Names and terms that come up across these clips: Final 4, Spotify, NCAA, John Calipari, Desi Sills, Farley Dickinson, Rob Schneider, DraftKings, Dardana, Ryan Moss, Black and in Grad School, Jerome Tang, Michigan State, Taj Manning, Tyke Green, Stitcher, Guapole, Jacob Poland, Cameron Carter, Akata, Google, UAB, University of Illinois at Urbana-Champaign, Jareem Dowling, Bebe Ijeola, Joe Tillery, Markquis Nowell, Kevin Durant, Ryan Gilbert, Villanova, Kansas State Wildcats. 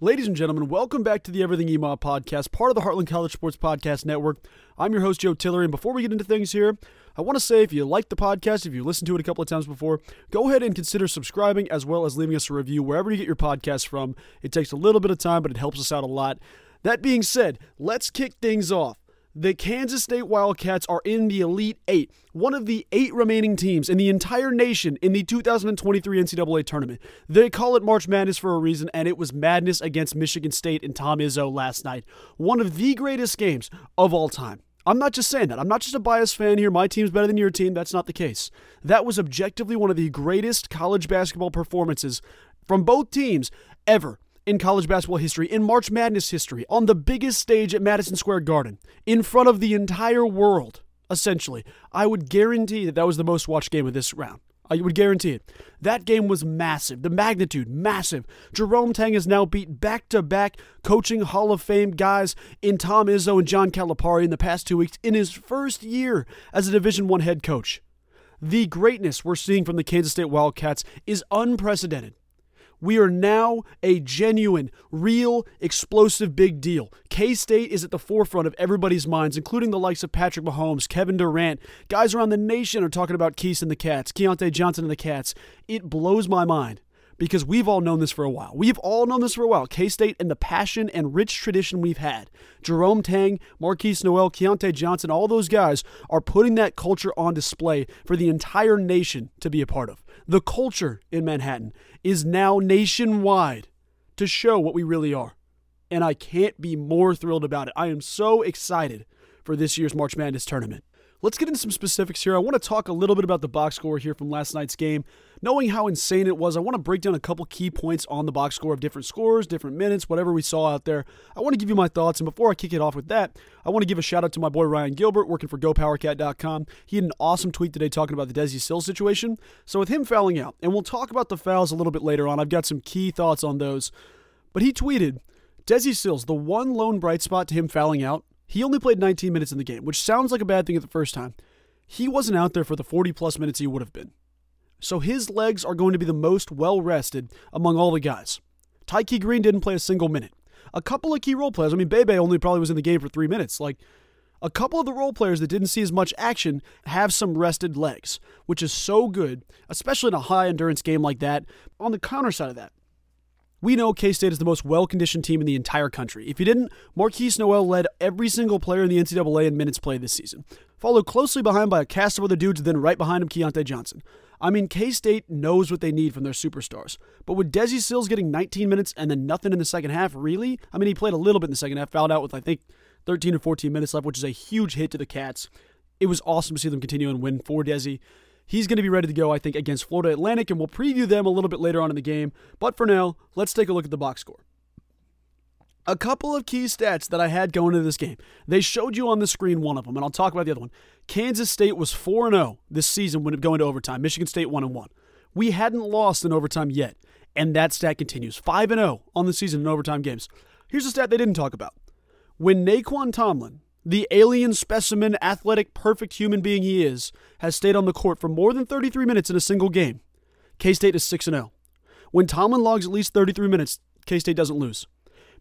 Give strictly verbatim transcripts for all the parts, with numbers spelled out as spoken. Ladies and gentlemen, welcome back to the Everything E M A W Podcast, part of the Heartland College Sports Podcast Network. I'm your host, Joe Tillery, and before we get into things here, I want to say if you like the podcast, if you've listened to it a couple of times before, go ahead and consider subscribing as well as leaving us a review wherever you get your podcast from. It takes a little bit of time, but it helps us out a lot. That being said, let's kick things off. The Kansas State Wildcats are in the Elite eight, one of the eight remaining teams in the entire nation in the two thousand twenty-three N C double A tournament. They call it March Madness for a reason, and it was madness against Michigan State and Tom Izzo last night. One of the greatest games of all time. I'm not just saying that. I'm not just a biased fan here. My team's better than your team. That's not the case. That was objectively one of the greatest college basketball performances from both teams ever. In college basketball history, in March Madness history, on the biggest stage at Madison Square Garden, in front of the entire world, essentially, I would guarantee that that was the most watched game of this round. I would guarantee it. That game was massive. The magnitude, massive. Jerome Tang has now beat back-to-back coaching Hall of Fame guys in Tom Izzo and John Calipari in the past two weeks in his first year as a Division One head coach. The greatness we're seeing from the Kansas State Wildcats is unprecedented. We are now a genuine, real, explosive big deal. K-State is at the forefront of everybody's minds, including the likes of Patrick Mahomes, Kevin Durant. Guys around the nation are talking about Keese and the Cats, Keyontae Johnson and the Cats. It blows my mind because we've all known this for a while. We've all known this for a while. K-State and the passion and rich tradition we've had. Jerome Tang, Markquis Nowell, Keyontae Johnson, all those guys are putting that culture on display for the entire nation to be a part of. The culture in Manhattan is now nationwide to show what we really are. And I can't be more thrilled about it. I am so excited for this year's March Madness tournament. Let's get into some specifics here. I want to talk a little bit about the box score here from last night's game. Knowing how insane it was, I want to break down a couple key points on the box score of different scores, different minutes, whatever we saw out there. I want to give you my thoughts, and before I kick it off with that, I want to give a shout-out to my boy Ryan Gilbert, working for Go Power Cat dot com. He had an awesome tweet today talking about the Desi Sills situation. So with him fouling out, and we'll talk about the fouls a little bit later on. I've got some key thoughts on those. But he tweeted, Desi Sills, the one lone bright spot to him fouling out, he only played nineteen minutes in the game, which sounds like a bad thing at the first time. He wasn't out there for the forty-plus minutes he would have been. So his legs are going to be the most well-rested among all the guys. Tyke Green didn't play a single minute. A couple of key role players, I mean, Bebe only probably was in the game for three minutes. Like, a couple of the role players that didn't see as much action have some rested legs, which is so good, especially in a high-endurance game like that. On the counter side of that, we know K-State is the most well-conditioned team in the entire country. If you didn't, Markquis Nowell led every single player in the N C double A in minutes played this season, followed closely behind by a cast of other dudes, then right behind him, Keyontae Johnson. I mean, K-State knows what they need from their superstars. But with Desi Sills getting nineteen minutes and then nothing in the second half, really? I mean, he played a little bit in the second half, fouled out with, I think, thirteen or fourteen minutes left, which is a huge hit to the Cats. It was awesome to see them continue and win for Desi. He's going to be ready to go, I think, against Florida Atlantic, and we'll preview them a little bit later on in the game. But for now, let's take a look at the box score. A couple of key stats that I had going into this game. They showed you on the screen one of them, and I'll talk about the other one. Kansas State was four and oh this season when going to overtime. Michigan State one and one. We hadn't lost in overtime yet, and that stat continues. five and oh on the season in overtime games. Here's a stat they didn't talk about. When Nae'Qwan Tomlin, the alien specimen, athletic, perfect human being he is, has stayed on the court for more than thirty-three minutes in a single game, K-State is six and oh. When Tomlin logs at least thirty-three minutes, K-State doesn't lose.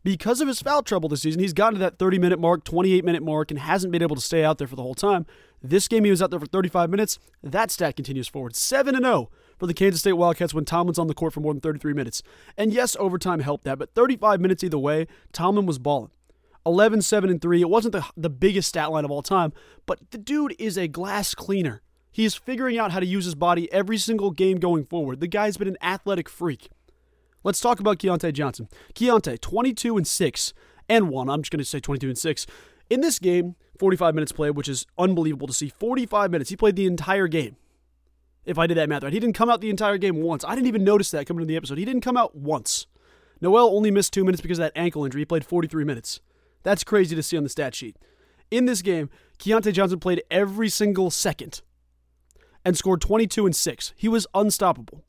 Because of his foul trouble this season, he's gotten to that thirty-minute mark, twenty-eight-minute mark, and hasn't been able to stay out there for the whole time. This game, he was out there for thirty-five minutes. That stat continues forward. seven and oh for the Kansas State Wildcats when Tomlin's on the court for more than thirty-three minutes. And yes, overtime helped that, but thirty-five minutes either way, Tomlin was balling. eleven, seven, and three. It wasn't the, the biggest stat line of all time, but the dude is a glass cleaner. He is figuring out how to use his body every single game going forward. The guy's been an athletic freak. Let's talk about Keyontae Johnson. Keyontae, twenty-two and six and one. I'm just going to say twenty-two and six. In this game, forty-five minutes played, which is unbelievable to see. forty-five minutes. He played the entire game. If I did that math right, he didn't come out the entire game once. I didn't even notice that coming into the episode. He didn't come out once. Nowell only missed two minutes because of that ankle injury. He played forty-three minutes. That's crazy to see on the stat sheet. In this game, Keyontae Johnson played every single second and scored twenty-two and six. He was unstoppable.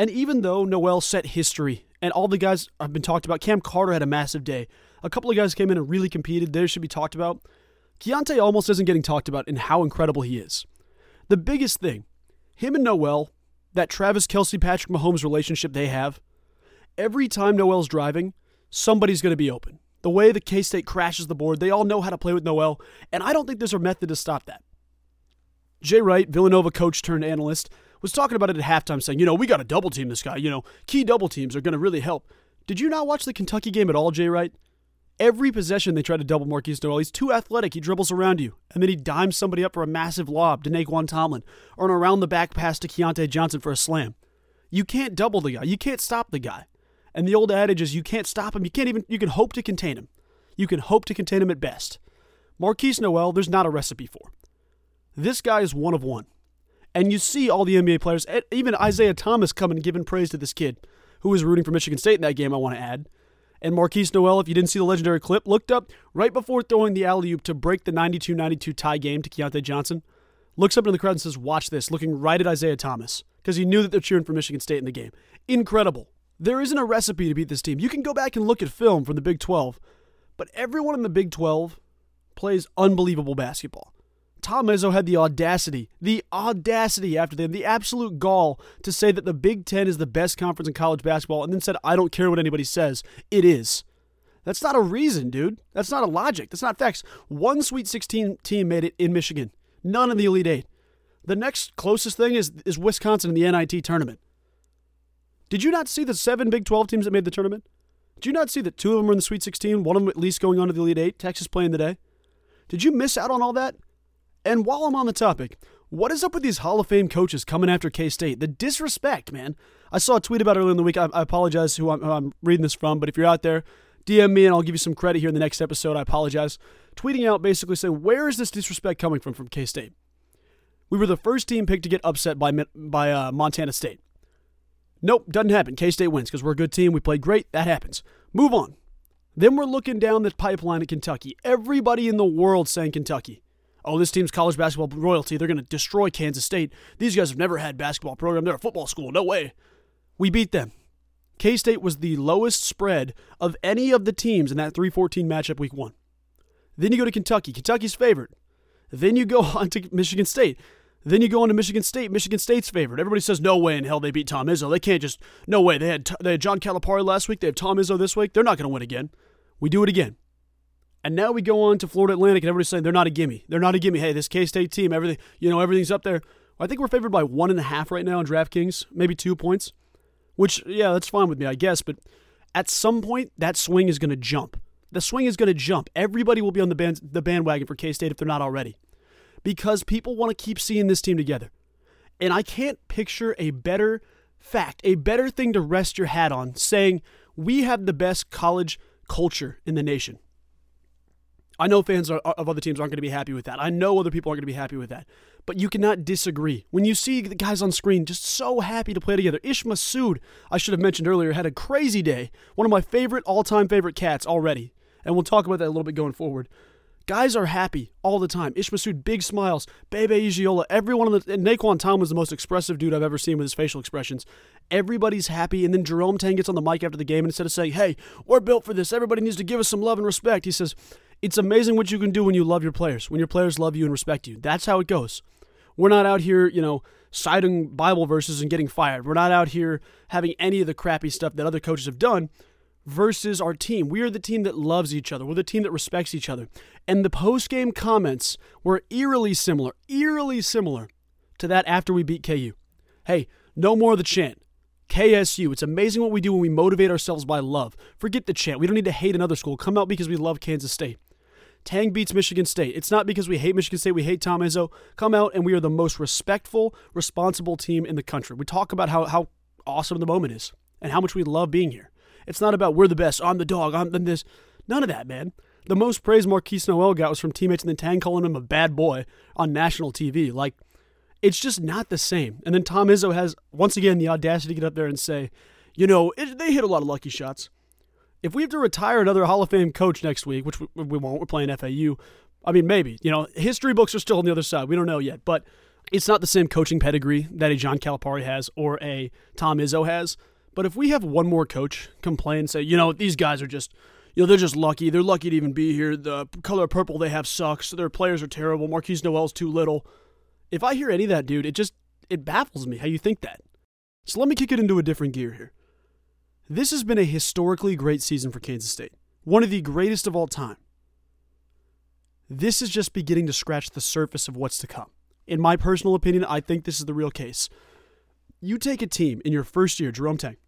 And even though Nowell set history and all the guys have been talked about, Cam Carter had a massive day. A couple of guys came in and really competed. They should be talked about. Keyontae almost isn't getting talked about in how incredible he is. The biggest thing, him and Nowell, that Travis Kelce-Patrick Mahomes relationship they have, every time Noel's driving, somebody's going to be open. The way the K-State crashes the board, they all know how to play with Nowell, and I don't think there's a method to stop that. Jay Wright, Villanova coach turned analyst, was talking about it at halftime saying, you know, we got to double team this guy. You know, key double teams are going to really help. Did you not watch the Kentucky game at all, Jay Wright? Every possession they try to double Markquis Nowell. He's too athletic. He dribbles around you, and then he dimes somebody up for a massive lob to Nae'Qwan Tomlin or an around-the-back pass to Keyontae Johnson for a slam. You can't double the guy. You can't stop the guy. And the old adage is you can't stop him. You can't even, you can hope to contain him. You can hope to contain him at best. Markquis Nowell, there's not a recipe for. This guy is one of one. And you see all the N B A players, even Isaiah Thomas, come and giving praise to this kid, who was rooting for Michigan State in that game, I want to add. And Markquis Nowell, if you didn't see the legendary clip, looked up right before throwing the alley-oop to break the ninety-two ninety-two tie game to Keyontae Johnson, looks up into the crowd and says, watch this, looking right at Isaiah Thomas, because he knew that they're cheering for Michigan State in the game. Incredible. There isn't a recipe to beat this team. You can go back and look at film from the Big twelve, but everyone in the Big twelve plays unbelievable basketball. Tom Izzo had the audacity, the audacity after them, the absolute gall to say that the Big Ten is the best conference in college basketball and then said, I don't care what anybody says, it is. That's not a reason, dude. That's not a logic. That's not facts. One Sweet sixteen team made it in Michigan. None in the Elite Eight. The next closest thing is, is Wisconsin in the N I T tournament. Did you not see the seven Big twelve teams that made the tournament? Did you not see that two of them were in the Sweet sixteen, one of them at least going on to the Elite Eight, Texas playing today? Did you miss out on all that? And while I'm on the topic, what is up with these Hall of Fame coaches coming after K-State? The disrespect, man. I saw a tweet about it earlier in the week. I, I apologize who I'm, who I'm reading this from, but if you're out there, D M me and I'll give you some credit here in the next episode. I apologize. Tweeting out basically saying, where is this disrespect coming from from K-State? We were the first team picked to get upset by, by uh, Montana State. Nope, doesn't happen. K-State wins because we're a good team. We played great. That happens. Move on. Then we're looking down the pipeline at Kentucky. Everybody in the world saying Kentucky. Oh, this team's college basketball royalty. They're going to destroy Kansas State. These guys have never had a basketball program. They're a football school. No way. We beat them. K-State was the lowest spread of any of the teams in that three fourteen matchup week one. Then you go to Kentucky. Kentucky's favored. Then you go on to Michigan State. Then you go on to Michigan State. Michigan State's favored. Everybody says, no way in hell they beat Tom Izzo. They can't just, no way. They had, they had John Calipari last week. They have Tom Izzo this week. They're not going to win again. We do it again. And now we go on to Florida Atlantic, and everybody's saying they're not a gimme. They're not a gimme. Hey, this K-State team, everything, you know, everything's up there. I think we're favored by one and a half right now on DraftKings, maybe two points, which, yeah, that's fine with me, I guess. But at some point, that swing is going to jump. The swing is going to jump. Everybody will be on the band, the bandwagon for K-State if they're not already, because people want to keep seeing this team together. And I can't picture a better fact, a better thing to rest your hat on, saying we have the best college culture in the nation. I know fans of other teams aren't going to be happy with that. I know other people aren't going to be happy with that. But you cannot disagree. When you see the guys on screen just so happy to play together. Ish Massoud, I should have mentioned earlier, had a crazy day. One of my favorite, all-time favorite cats already. And we'll talk about that a little bit going forward. Guys are happy all the time. Ish Massoud, big smiles. Bebe Ijeola, every one of the... Nae'Qwan Tomlin was the most expressive dude I've ever seen with his facial expressions. Everybody's happy, and then Jerome Tang gets on the mic after the game, and instead of saying, hey, we're built for this, everybody needs to give us some love and respect, he says... It's amazing what you can do when you love your players, when your players love you and respect you. That's how it goes. We're not out here, you know, citing Bible verses and getting fired. We're not out here having any of the crappy stuff that other coaches have done versus our team. We are the team that loves each other. We're the team that respects each other. And the post-game comments were eerily similar, eerily similar to that after we beat K U. Hey, no more of the chant. K S U, it's amazing what we do when we motivate ourselves by love. Forget the chant. We don't need to hate another school. Come out because we love Kansas State. Tang beats Michigan State. It's not because we hate Michigan State, we hate Tom Izzo. Come out and we are the most respectful, responsible team in the country. We talk about how, how awesome the moment is and how much we love being here. It's not about we're the best, I'm the dog, I'm the this. None of that, man. The most praise Markquis Nowell got was from teammates and then Tang calling him a bad boy on national T V. Like, it's just not the same. And then Tom Izzo has, once again, the audacity to get up there and say, you know, it, they hit a lot of lucky shots. If we have to retire another Hall of Fame coach next week, which we, we won't, we're playing F A U, I mean, maybe. You know, history books are still on the other side. We don't know yet. But it's not the same coaching pedigree that a John Calipari has or a Tom Izzo has. But if we have one more coach complain and say, you know, these guys are just, you know, they're just lucky. They're lucky to even be here. The color purple they have sucks. Their players are terrible. Markquis Nowell's too little. If I hear any of that, dude, it just, it baffles me how you think that. So let me kick it into a different gear here. This has been a historically great season for Kansas State. One of the greatest of all time. This is just beginning to scratch the surface of what's to come. In my personal opinion, I think this is the real case. You take a team in your first year, Jerome Tang.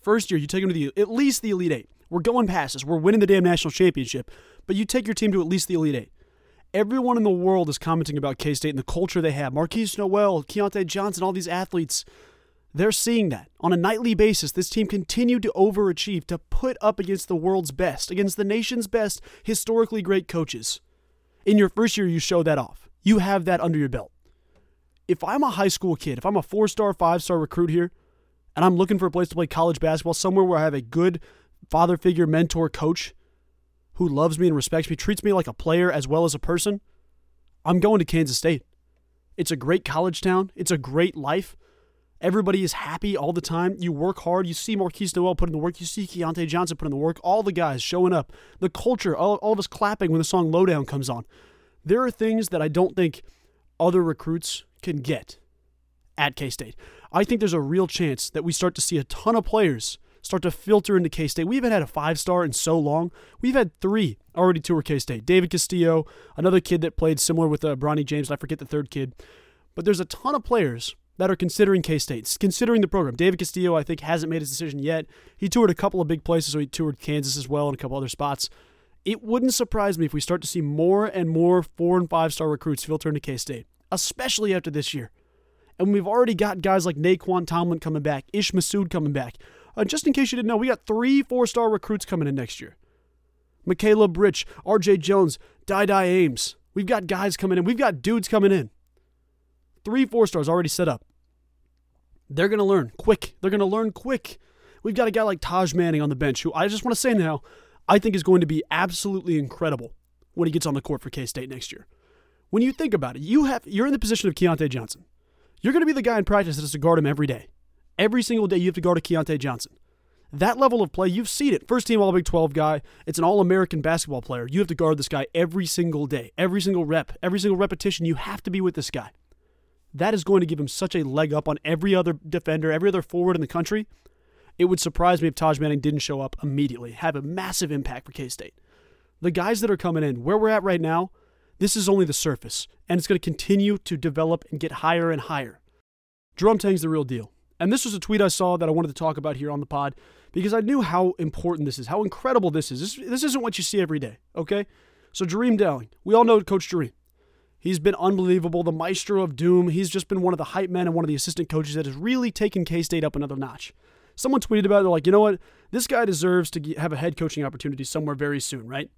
First year, you take them to the, at least the Elite Eight. We're going past this. We're winning the damn national championship. But you take your team to at least the Elite Eight. Everyone in the world is commenting about K-State and the culture they have. Markquis Nowell, Keyontae Johnson, all these athletes, they're seeing that. On a nightly basis, this team continued to overachieve, to put up against the world's best, against the nation's best, historically great coaches. In your first year, you show that off. You have that under your belt. If I'm a high school kid, if I'm a four-star, five-star recruit here, and I'm looking for a place to play college basketball, somewhere where I have a good father figure, mentor, coach, who loves me and respects me, treats me like a player as well as a person, I'm going to Kansas State. It's a great college town. It's a great life. Everybody is happy all the time. You work hard. You see Markquis Nowell put in the work. You see Keyontae Johnson put in the work. All the guys showing up. The culture, all, all of us clapping when the song Lowdown comes on. There are things that I don't think other recruits can get at K-State. I think there's a real chance that we start to see a ton of players start to filter into K-State. We haven't had a five-star in so long. We've had three already tour K-State. David Castillo, another kid that played similar with uh, Bronny James. I forget the third kid. But there's a ton of players that are considering K-State, considering the program. David Castillo, I think, hasn't made his decision yet. He toured a couple of big places, so he toured Kansas as well and a couple other spots. It wouldn't surprise me if we start to see more and more four- and five-star recruits filter into K-State, especially after this year. And we've already got guys like Nae'Qwan Tomlin coming back, Ish Massoud coming back. Uh, just in case you didn't know, we got three four-star recruits coming in next year. Michaela Britch, R J Jones, Dai-Dai Ames. We've got guys coming in. We've got dudes coming in. Three four-stars already set up. They're going to learn quick. They're going to learn quick. We've got a guy like Taj Manning on the bench, who I just want to say now, I think is going to be absolutely incredible when he gets on the court for K-State next year. When you think about it, you have, you're in the position of Keyontae Johnson. You're going to be the guy in practice that has to guard him every day. Every single day you have to guard a Keyontae Johnson. That level of play, you've seen it. First team All-Big twelve guy. It's an All-American basketball player. You have to guard this guy every single day, every single rep, every single repetition. You have to be with this guy. That is going to give him such a leg up on every other defender, every other forward in the country. It would surprise me if Taj Manning didn't show up immediately, have a massive impact for K-State. The guys that are coming in, where we're at right now, this is only the surface, and it's going to continue to develop and get higher and higher. Jerome Tang's the real deal. And this was a tweet I saw that I wanted to talk about here on the pod because I knew how important this is, how incredible this is. This, this isn't what you see every day, okay? So Jareem Dowling, we all know Coach Jareem. He's been unbelievable, the maestro of doom. He's just been one of the hype men and one of the assistant coaches that has really taken K-State up another notch. Someone tweeted about it. They're like, you know what? This guy deserves to have a head coaching opportunity somewhere very soon, right?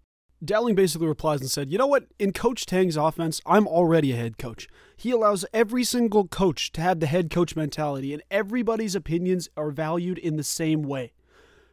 Dowling basically replies and said, you know what? In Coach Tang's offense, I'm already a head coach. He allows every single coach to have the head coach mentality, and everybody's opinions are valued in the same way.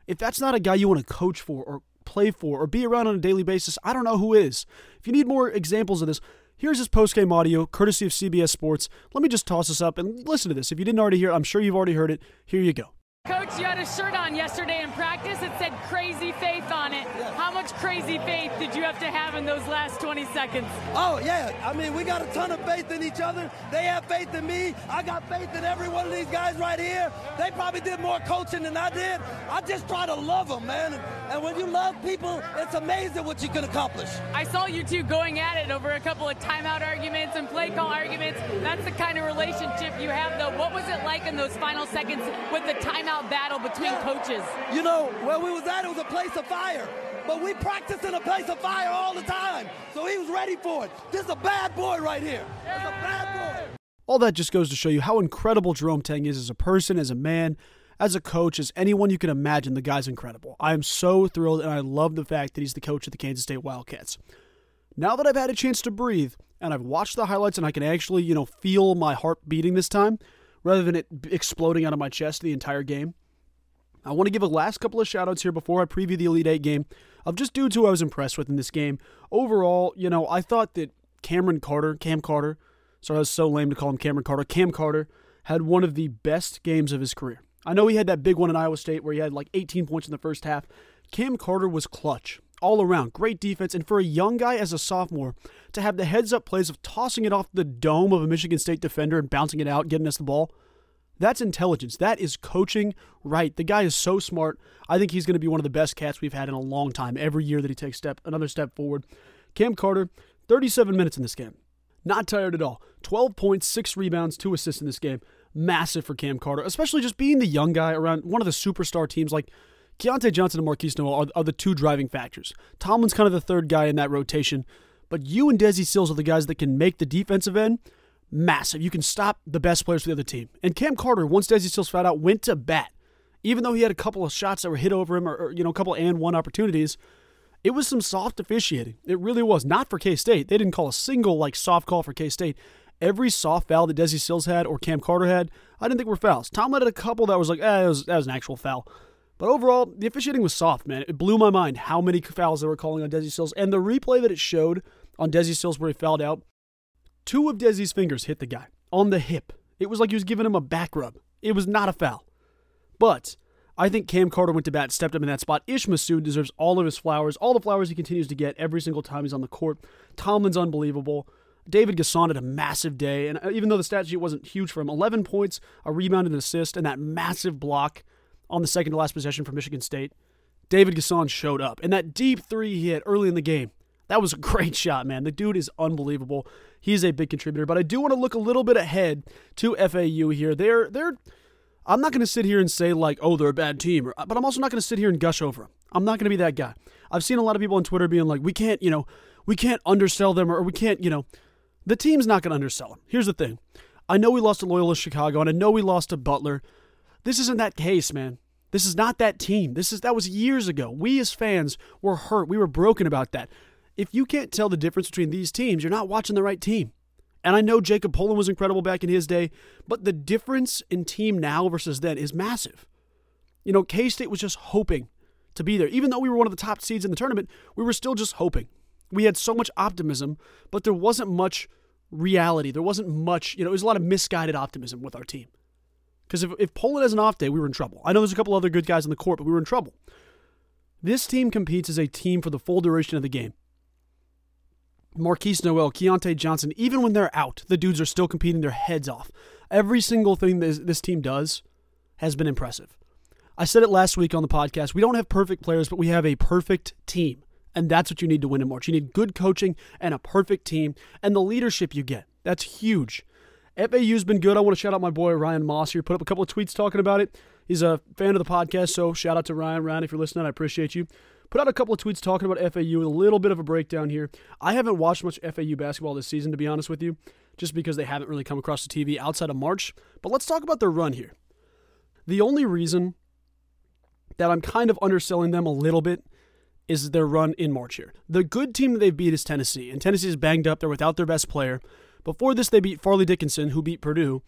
If that's not a guy you want to coach for or play for or be around on a daily basis, I don't know who is. If you need more examples of this, here's his post-game audio, courtesy of C B S Sports. Let me just toss this up and listen to this. If you didn't already hear it, I'm sure you've already heard it. Here you go. Coach, you had a shirt on yesterday in practice that said crazy faith on it. Yeah. How much crazy faith did you have to have in those last twenty seconds? Oh, yeah. I mean, we got a ton of faith in each other. They have faith in me. I got faith in every one of these guys right here. They probably did more coaching than I did. I just try to love them, man. And when you love people, it's amazing what you can accomplish. I saw you two going at it over a couple of timeout arguments and play call arguments. That's the kind of relationship you have, though. What was it like in those final seconds with the timeout battle between coaches? You know, where we was at, it was a place of fire. But we practice in a place of fire all the time. So he was ready for it. This is a bad boy right here. This is a bad boy. All that just goes to show you how incredible Jerome Tang is as a person, as a man, as a coach, as anyone you can imagine. The guy's incredible. I am so thrilled, and I love the fact that he's the coach of the Kansas State Wildcats. Now that I've had a chance to breathe, and I've watched the highlights, and I can actually, you know, feel my heart beating this time, rather than it exploding out of my chest the entire game. I want to give a last couple of shout-outs here before I preview the Elite Eight game of just dudes who I was impressed with in this game. Overall, you know, I thought that Cameron Carter, Cam Carter, sorry, I was so lame to call him Cameron Carter, Cam Carter had one of the best games of his career. I know he had that big one in Iowa State where he had like eighteen points in the first half. Cam Carter was clutch all around, great defense, and for a young guy as a sophomore to have the heads-up plays of tossing it off the dome of a Michigan State defender and bouncing it out, getting us the ball, That's intelligence. That is coaching right. The guy is so smart. I think he's going to be one of the best cats we've had in a long time, every year that he takes step another step forward. Cam Carter, thirty-seven minutes in this game. Not tired at all. twelve points, six rebounds, two assists in this game. Massive for Cam Carter, especially just being the young guy around one of the superstar teams. Like, Keyontae Johnson and Markquis Nowell are, are the two driving factors. Tomlin's kind of the third guy in that rotation. But you and Desi Sills are the guys that can make the defensive end massive. You can stop the best players for the other team. And Cam Carter, once Desi Sills found out, went to bat. Even though he had a couple of shots that were hit over him, or, or you know, a couple and one opportunities, it was some soft officiating. It really was. Not for K-State. They didn't call a single, like, soft call for K-State. Every soft foul that Desi Sills had or Cam Carter had, I didn't think were fouls. Tomlin had a couple that was like, eh, that was, that was an actual foul. But overall, the officiating was soft, man. It blew my mind how many fouls they were calling on Desi Sills. And the replay that it showed on Desi Sills where he fouled out, two of Desi's fingers hit the guy on the hip. It was like he was giving him a back rub. It was not a foul. But I think Cam Carter went to bat, stepped up in that spot. Ish Massoud deserves all of his flowers, all the flowers he continues to get every single time he's on the court. Tomlin's unbelievable. David Gasson had a massive day, and even though the stat sheet wasn't huge for him, eleven points, a rebound and an assist, and that massive block on the second to last possession for Michigan State. David Gasson showed up, and that deep three he hit early in the game, that was a great shot, man. The dude is unbelievable. He's a big contributor, but I do want to look a little bit ahead to F A U here. They're, they're. I'm not going to sit here and say, like, oh, they're a bad team, but I'm also not going to sit here and gush over them. I'm not going to be that guy. I've seen a lot of people on Twitter being like, we can't, you know, we can't undersell them, or we can't, you know, the team's not going to undersell them. Here's the thing. I know we lost to Loyola Chicago, and I know we lost to Butler. This isn't that case, man. This is not that team. This is that was years ago. We as fans were hurt. We were broken about that. If you can't tell the difference between these teams, you're not watching the right team. And I know Jacob Poland was incredible back in his day, but the difference in team now versus then is massive. You know, K-State was just hoping to be there. Even though we were one of the top seeds in the tournament, we were still just hoping. We had so much optimism, but there wasn't much reality. There wasn't much, you know, it was a lot of misguided optimism with our team. Because if, if Poland has an off day, we were in trouble. I know there's a couple other good guys on the court, but we were in trouble. This team competes as a team for the full duration of the game. Markquis Nowell, Keyontae Johnson, even when they're out, the dudes are still competing their heads off. Every single thing this, this team does has been impressive. I said it last week on the podcast. We don't have perfect players, but we have a perfect team. And that's what you need to win in March. You need good coaching and a perfect team and the leadership you get. That's huge. F A U's been good. I want to shout out my boy Ryan Moss here. Put up a couple of tweets talking about it. He's a fan of the podcast, so shout out to Ryan. Ryan, if you're listening, I appreciate you. Put out a couple of tweets talking about F A U, a little bit of a breakdown here. I haven't watched much F A U basketball this season, to be honest with you, just because they haven't really come across the T V outside of March. But let's talk about their run here. The only reason that I'm kind of underselling them a little bit is their run in March here. The good team that they beat is Tennessee, and Tennessee is banged up. They're without their best player. Before this, they beat Farley Dickinson, who beat Purdue.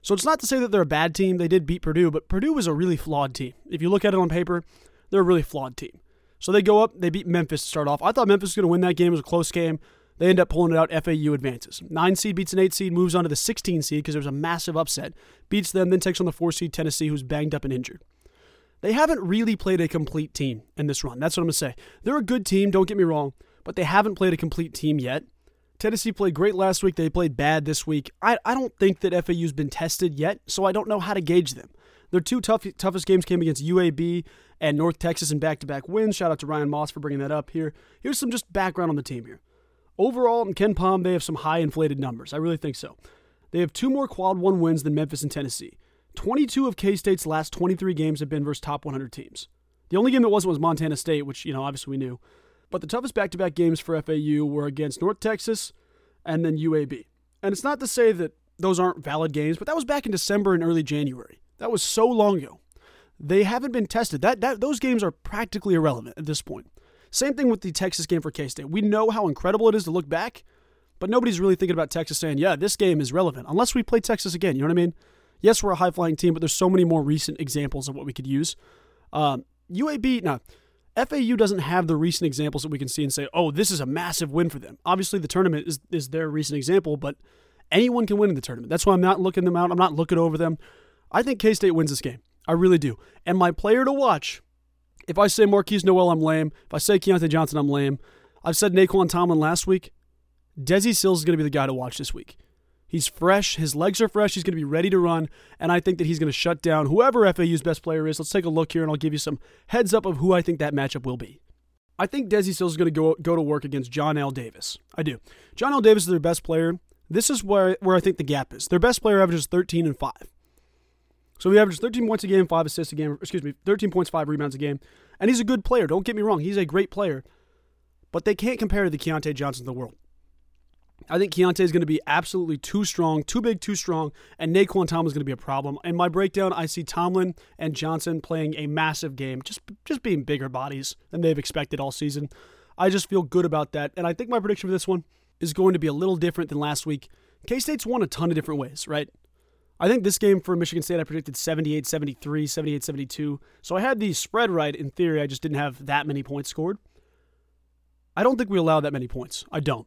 So it's not to say that they're a bad team. They did beat Purdue, but Purdue was a really flawed team. If you look at it on paper, they're a really flawed team. So they go up, they beat Memphis to start off. I thought Memphis was going to win that game. It was a close game. They end up pulling it out. F A U advances. Nine seed beats an eight seed, moves on to the sixteen seed because there was a massive upset. Beats them, then takes on the four seed Tennessee, who's banged up and injured. They haven't really played a complete team in this run. That's what I'm going to say. They're a good team, don't get me wrong, but they haven't played a complete team yet. Tennessee played great last week. They played bad this week. I, I don't think that F A U's been tested yet, so I don't know how to gauge them. Their two tough, toughest games came against U A B and North Texas in back-to-back wins. Shout out to Ryan Moss for bringing that up here. Here's some just background on the team here. Overall, in Ken Pom, they have some high inflated numbers. I really think so. They have two more quad one wins than Memphis and Tennessee. twenty-two of K-State's last twenty-three games have been versus top one hundred teams. The only game that wasn't was Montana State, which, you know, obviously we knew. But the toughest back-to-back games for F A U were against North Texas and then U A B. And it's not to say that those aren't valid games, but that was back in December and early January. That was so long ago. They haven't been tested. That that those games are practically irrelevant at this point. Same thing with the Texas game for K-State. We know how incredible it is to look back, but nobody's really thinking about Texas saying, yeah, this game is relevant, unless we play Texas again. You know what I mean? Yes, we're a high-flying team, but there's so many more recent examples of what we could use. Um, U A B, no, F A U doesn't have the recent examples that we can see and say, oh, this is a massive win for them. Obviously, the tournament is, is their recent example, but anyone can win in the tournament. That's why I'm not looking them out. I'm not looking over them. I think K-State wins this game. I really do. And my player to watch, if I say Markquis Nowell, I'm lame. If I say Keyontae Johnson, I'm lame. I've said Nae'Qwan Tomlin last week. Desi Sills is going to be the guy to watch this week. He's fresh. His legs are fresh. He's going to be ready to run, and I think that he's going to shut down whoever F A U's best player is. Let's take a look here, and I'll give you some heads up of who I think that matchup will be. I think Desi Sills is going to go, go to work against John L. Davis. I do. John L. Davis is their best player. This is where, where I think the gap is. Their best player averages thirteen and five. So he averages thirteen points a game, five assists a game, excuse me, thirteen points, five rebounds a game. And he's a good player. Don't get me wrong. He's a great player. But they can't compare to the Keyontae Johnson of the world. I think Keyontae is going to be absolutely too strong, too big, too strong, and Nae'Qwan Tomlin is going to be a problem. In my breakdown, I see Tomlin and Johnson playing a massive game, just just being bigger bodies than they've expected all season. I just feel good about that, and I think my prediction for this one is going to be a little different than last week. K-State's won a ton of different ways, right? I think this game for Michigan State, I predicted seventy-eight seventy-three, seventy-eight seventy-two, so I had the spread right in theory. I just didn't have that many points scored. I don't think we allowed that many points. I don't.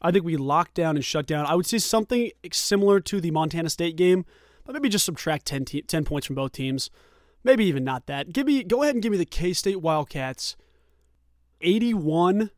I think we locked down and shut down. I would say something similar to the Montana State game, but maybe just subtract ten, te- ten points from both teams. Maybe even not that. Give me, go ahead and give me the K-State Wildcats eighty-one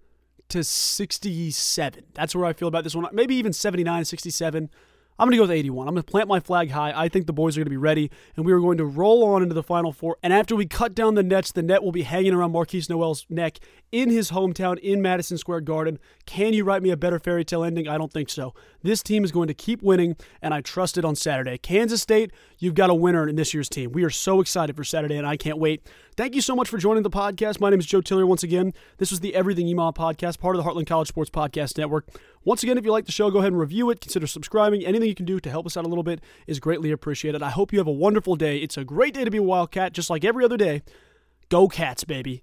to sixty-seven. That's where I feel about this one. Maybe even seventy-nine sixty-seven. I'm going to go with eighty-one. I'm going to plant my flag high. I think the boys are going to be ready, and we are going to roll on into the Final Four. And after we cut down the nets, the net will be hanging around Markquis Nowell's neck in his hometown in Madison Square Garden. Can you write me a better fairy tale ending? I don't think so. This team is going to keep winning, and I trust it on Saturday. Kansas State, you've got a winner in this year's team. We are so excited for Saturday, and I can't wait. Thank you so much for joining the podcast. My name is Joe Tillery once again. This was the Everything E M A W Podcast, part of the Heartland College Sports Podcast Network. Once again, if you like the show, go ahead and review it. Consider subscribing. Anything you can do to help us out a little bit is greatly appreciated. I hope you have a wonderful day. It's a great day to be a Wildcat, just like every other day. Go Cats, baby.